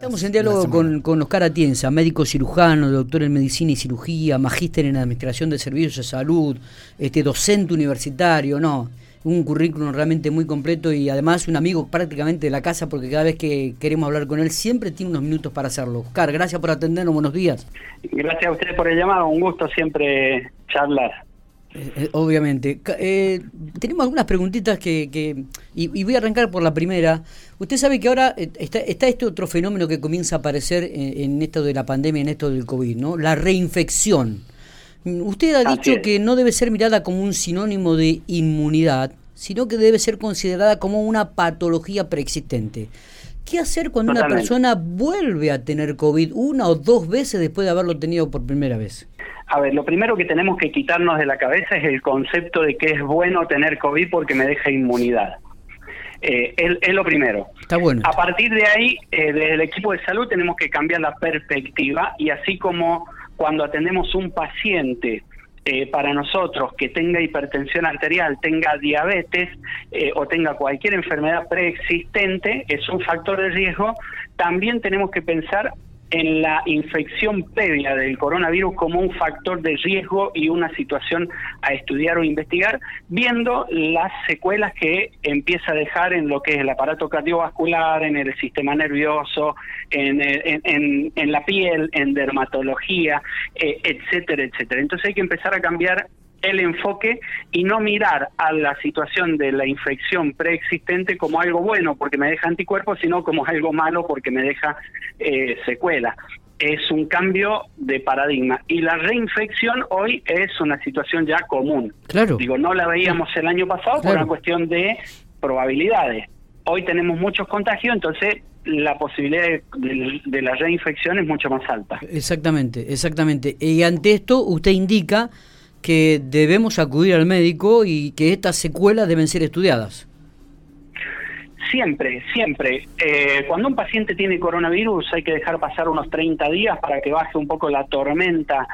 Estamos en diálogo con Oscar Atienza, médico cirujano, doctor en medicina y cirugía, magíster en administración de servicios de salud, docente universitario, un currículum realmente muy completo y además un amigo prácticamente de la casa porque cada vez que queremos hablar con él siempre tiene unos minutos para hacerlo. Oscar, gracias por atendernos, buenos días. Gracias a ustedes por el llamado, un gusto siempre charlar. Obviamente. Tenemos algunas preguntitas que voy a arrancar por la primera. Usted sabe que ahora está este otro fenómeno que comienza a aparecer en esto de la pandemia, en esto del COVID, ¿no? La reinfección. Usted ha dicho que no debe ser mirada como un sinónimo de inmunidad, sino que debe ser considerada como una patología preexistente. ¿Qué hacer cuando una persona vuelve a tener COVID una o dos veces después de haberlo tenido por primera vez? A ver, lo primero que tenemos que quitarnos de la cabeza es el concepto de que es bueno tener COVID porque me deja inmunidad. Es lo primero. Está bueno. A partir de ahí, desde el equipo de salud tenemos que cambiar la perspectiva y así como cuando atendemos un paciente para nosotros que tenga hipertensión arterial, tenga diabetes o tenga cualquier enfermedad preexistente, es un factor de riesgo, también tenemos que pensar en la infección previa del coronavirus como un factor de riesgo y una situación a estudiar o investigar, viendo las secuelas que empieza a dejar en lo que es el aparato cardiovascular, en el sistema nervioso, en la piel, en dermatología, etcétera, etcétera. Entonces hay que empezar a cambiar el enfoque y no mirar a la situación de la infección preexistente como algo bueno porque me deja anticuerpos, sino como algo malo porque me deja secuela. Es un cambio de paradigma y la reinfección hoy es una situación ya común. Claro. Digo, no la veíamos el año pasado por una cuestión de probabilidades. Hoy tenemos muchos contagios, entonces la posibilidad de la reinfección es mucho más alta. Exactamente. Y ante esto usted indica que debemos acudir al médico y que estas secuelas deben ser estudiadas. Siempre. Cuando un paciente tiene coronavirus hay que dejar pasar unos 30 días para que baje un poco la tormenta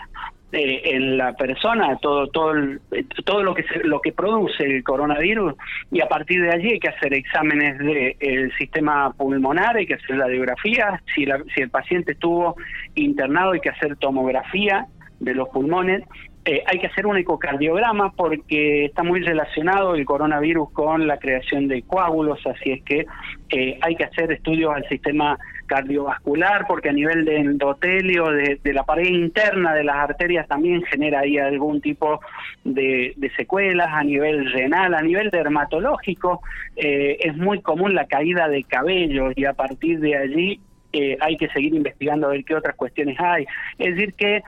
en la persona, todo lo que produce el coronavirus, y a partir de allí hay que hacer exámenes del sistema pulmonar, hay que hacer radiografía, si el paciente estuvo internado hay que hacer tomografía de los pulmones. Hay que hacer un ecocardiograma porque está muy relacionado el coronavirus con la creación de coágulos, así es que hay que hacer estudios al sistema cardiovascular porque a nivel de endotelio, de la pared interna de las arterias también genera ahí algún tipo de secuelas, a nivel renal, a nivel dermatológico, es muy común la caída de cabello y a partir de allí hay que seguir investigando a ver qué otras cuestiones hay. Es decir que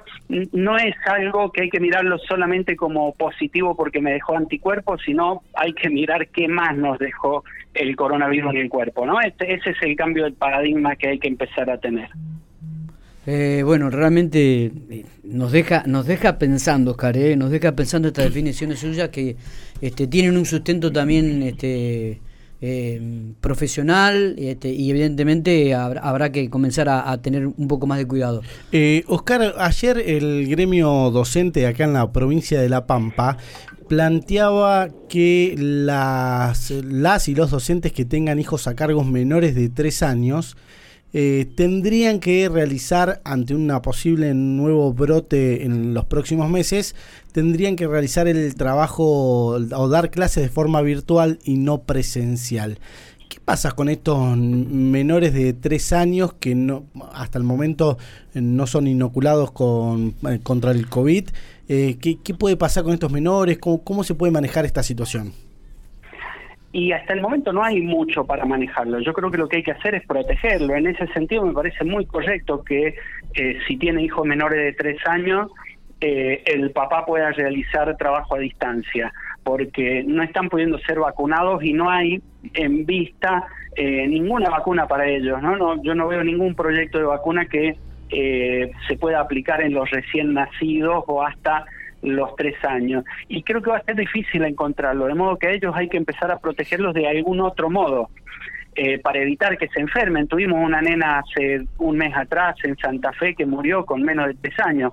no es algo que hay que mirarlo solamente como positivo porque me dejó anticuerpos, sino hay que mirar qué más nos dejó el coronavirus en el cuerpo, ¿no? Ese es el cambio de paradigma que hay que empezar a tener. Realmente nos deja pensando, Oscar, nos deja pensando estas definiciones suyas que tienen un sustento también profesional y evidentemente habrá que comenzar a tener un poco más de cuidado. Oscar, ayer el gremio docente acá en la provincia de La Pampa planteaba que las y los docentes que tengan hijos a cargos menores de 3 años tendrían que realizar, ante un posible nuevo brote en los próximos meses, tendrían que realizar el trabajo o dar clases de forma virtual y no presencial. ¿Qué pasa con estos menores de 3 años que no, hasta el momento no son inoculados contra el COVID? ¿Qué puede pasar con estos menores? ¿Cómo se puede manejar esta situación? Y hasta el momento no hay mucho para manejarlo. Yo creo que lo que hay que hacer es protegerlo. En ese sentido me parece muy correcto que si tiene hijos menores de 3 años, el papá pueda realizar trabajo a distancia, porque no están pudiendo ser vacunados y no hay en vista ninguna vacuna para ellos, ¿no? Yo no veo ningún proyecto de vacuna que se pueda aplicar en los recién nacidos o hasta los 3 años, y creo que va a ser difícil encontrarlo, de modo que a ellos hay que empezar a protegerlos de algún otro modo para evitar que se enfermen. Tuvimos una nena hace un mes atrás en Santa Fe que murió con menos de 3 años,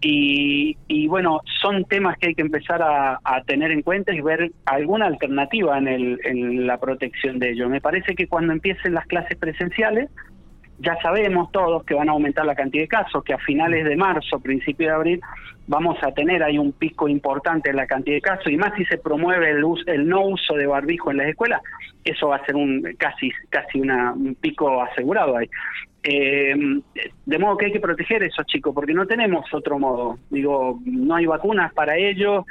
y son temas que hay que empezar a tener en cuenta y ver alguna alternativa en la protección de ellos. Me parece que cuando empiecen las clases presenciales Ya sabemos todos que van a aumentar la cantidad de casos, que a finales de marzo, principio de abril, vamos a tener ahí un pico importante en la cantidad de casos, y más si se promueve el no uso de barbijo en las escuelas, eso va a ser un pico asegurado ahí. De modo que hay que proteger a esos chicos, porque no tenemos otro modo. Digo, no hay vacunas para ellos,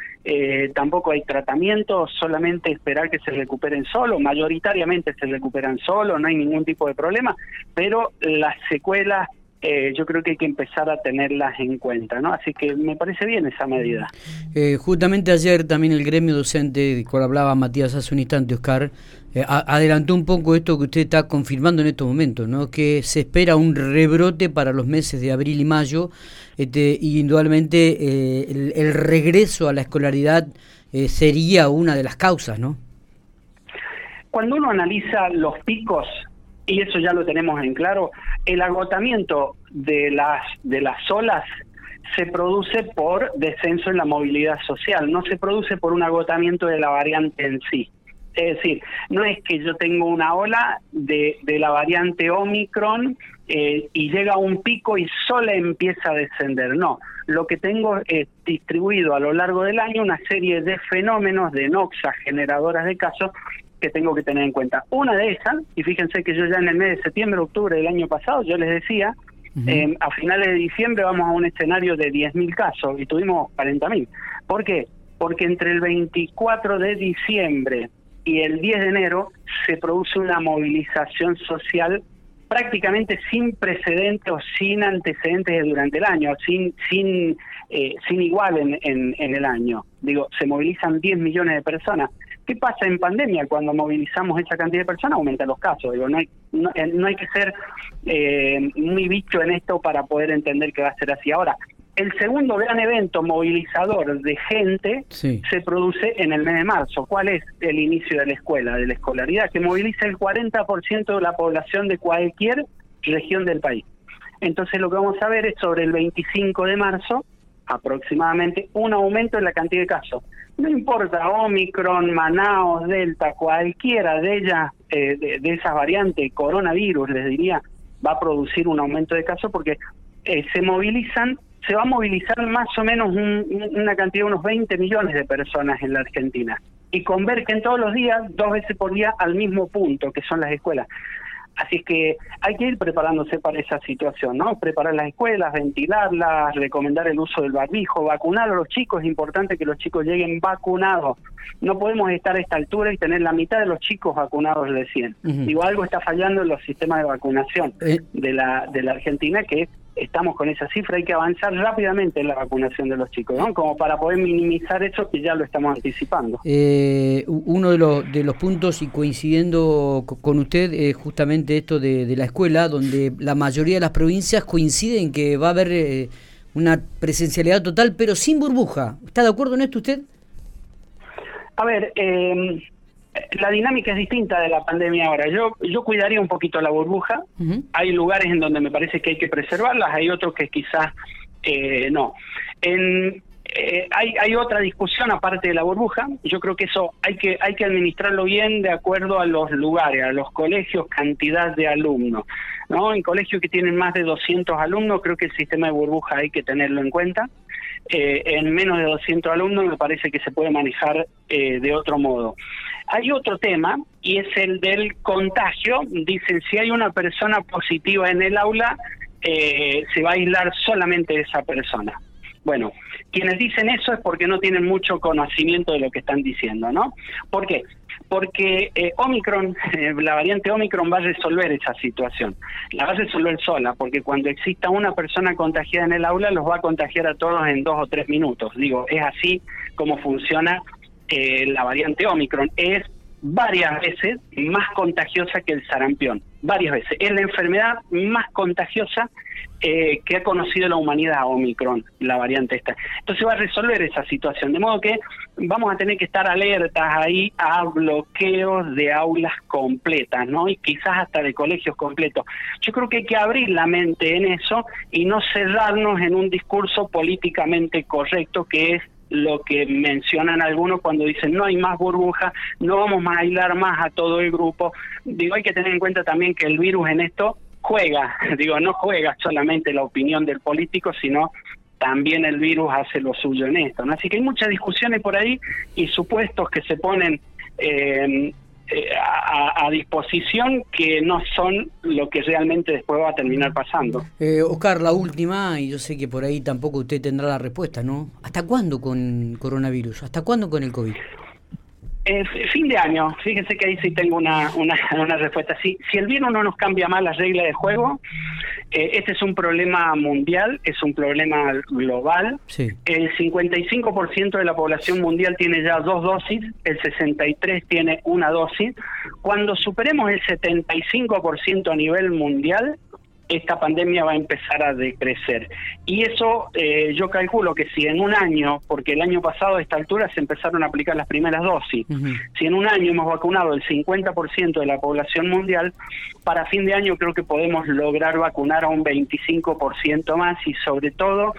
tampoco hay tratamiento, solamente esperar que se recuperen solos. Mayoritariamente se recuperan solos, no hay ningún tipo de problema, pero las secuelas yo creo que hay que empezar a tenerlas en cuenta, ¿no? Así que me parece bien esa medida. Justamente ayer también el gremio docente, del cual hablaba Matías hace un instante, Oscar, adelantó un poco esto que usted está confirmando en estos momentos, ¿no? Que se espera un rebrote para los meses de abril y mayo, y indudablemente el regreso a la escolaridad sería una de las causas, ¿no? Cuando uno analiza los picos, y eso ya lo tenemos en claro, el agotamiento de las olas se produce por descenso en la movilidad social, no se produce por un agotamiento de la variante en sí. Es decir, no es que yo tengo una ola de la variante Omicron y llega a un pico y sola empieza a descender, no. Lo que tengo es distribuido a lo largo del año una serie de fenómenos de noxas generadoras de casos que tengo que tener en cuenta. Una de esas, y fíjense que yo ya en el mes de septiembre, octubre del año pasado, yo les decía, a finales de diciembre vamos a un escenario de 10.000 casos y tuvimos 40.000. ¿Por qué? Porque entre el 24 de diciembre y el 10 de enero se produce una movilización social prácticamente sin precedentes o sin antecedentes durante el año, sin igual en el año. Digo, se movilizan 10 millones de personas. ¿Qué pasa en pandemia? Cuando movilizamos esa cantidad de personas, aumentan los casos. Digo, no hay que ser muy bicho en esto para poder entender que va a ser así. Ahora, el segundo gran evento movilizador de gente se produce en el mes de marzo. ¿Cuál es? El inicio de la escuela, de la escolaridad, que moviliza el 40% de la población de cualquier región del país. Entonces lo que vamos a ver es sobre el 25 de marzo, aproximadamente, un aumento en la cantidad de casos. No importa Omicron, Manaos, Delta, cualquiera de ellas, de esas variantes, coronavirus, les diría, va a producir un aumento de casos porque se va a movilizar más o menos una cantidad de unos 20 millones de personas en la Argentina. Y convergen todos los días, 2 veces por día, al mismo punto, que son las escuelas. Así que hay que ir preparándose para esa situación, ¿no? Preparar las escuelas, ventilarlas, recomendar el uso del barbijo, vacunar a los chicos. Es importante que los chicos lleguen vacunados. No podemos estar a esta altura y tener la mitad de los chicos vacunados recién. Digo, algo está fallando en los sistemas de vacunación de la Argentina, que estamos con esa cifra. Hay que avanzar rápidamente en la vacunación de los chicos, ¿no? Como para poder minimizar eso que ya lo estamos anticipando. Uno de los puntos, y coincidiendo con usted, justamente esto de la escuela, donde la mayoría de las provincias coinciden que va a haber una presencialidad total, pero sin burbuja. ¿Está de acuerdo en esto usted? A ver, la dinámica es distinta de la pandemia ahora. Yo cuidaría un poquito la burbuja. Hay lugares en donde me parece que hay que preservarlas, hay otros que quizás no. Hay otra discusión aparte de la burbuja. Yo creo que eso hay que administrarlo bien de acuerdo a los lugares, a los colegios, cantidad de alumnos, ¿no? En colegios que tienen más de 200 alumnos, creo que el sistema de burbuja hay que tenerlo en cuenta. En menos de 200 alumnos me parece que se puede manejar de otro modo. Hay otro tema, y es el del contagio. Dicen, si hay una persona positiva en el aula, se va a aislar solamente esa persona. Bueno, quienes dicen eso es porque no tienen mucho conocimiento de lo que están diciendo, ¿no? ¿Por qué? Porque Omicron, la variante Omicron va a resolver esa situación. La va a resolver sola, porque cuando exista una persona contagiada en el aula, los va a contagiar a todos en 2 o 3 minutos. Digo, es así como funciona la variante Omicron. Es varias veces más contagiosa que el sarampión. Varias veces. Es la enfermedad más contagiosa que ha conocido la humanidad, Omicron, la variante esta. Entonces va a resolver esa situación, de modo que vamos a tener que estar alertas ahí a bloqueos de aulas completas, ¿no? Y quizás hasta de colegios completos. Yo creo que hay que abrir la mente en eso y no cerrarnos en un discurso políticamente correcto, que es lo que mencionan algunos cuando dicen no hay más burbuja, no vamos a aislar más a todo el grupo. Digo, hay que tener en cuenta también que el virus en esto juega, digo, no juega solamente la opinión del político, sino también el virus hace lo suyo en esto, ¿no? Así que hay muchas discusiones por ahí y supuestos que se ponen a disposición que no son lo que realmente después va a terminar pasando. Oscar, la última, y yo sé que por ahí tampoco usted tendrá la respuesta, ¿no? ¿Hasta cuándo con coronavirus? ¿Hasta cuándo con el COVID? Fin de año, fíjense que ahí sí tengo una respuesta. Si el virus no nos cambia más las reglas de juego, este es un problema mundial, es un problema global. Sí. El 55% de la población mundial tiene ya 2 dosis, el 63% tiene 1 dosis. Cuando superemos el 75% a nivel mundial, esta pandemia va a empezar a decrecer. Y eso yo calculo que si en un año, porque el año pasado a esta altura se empezaron a aplicar las primeras dosis, uh-huh. Si en un año hemos vacunado el 50% de la población mundial, para fin de año creo que podemos lograr vacunar a un 25% más y sobre todo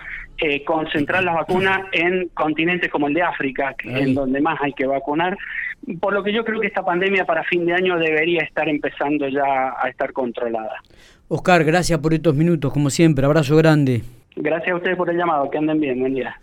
concentrar las vacunas en continentes como el de África, en donde más hay que vacunar. Por lo que yo creo que esta pandemia para fin de año debería estar empezando ya a estar controlada. Oscar, gracias por estos minutos, como siempre. Abrazo grande. Gracias a ustedes por el llamado. Que anden bien. Buen día.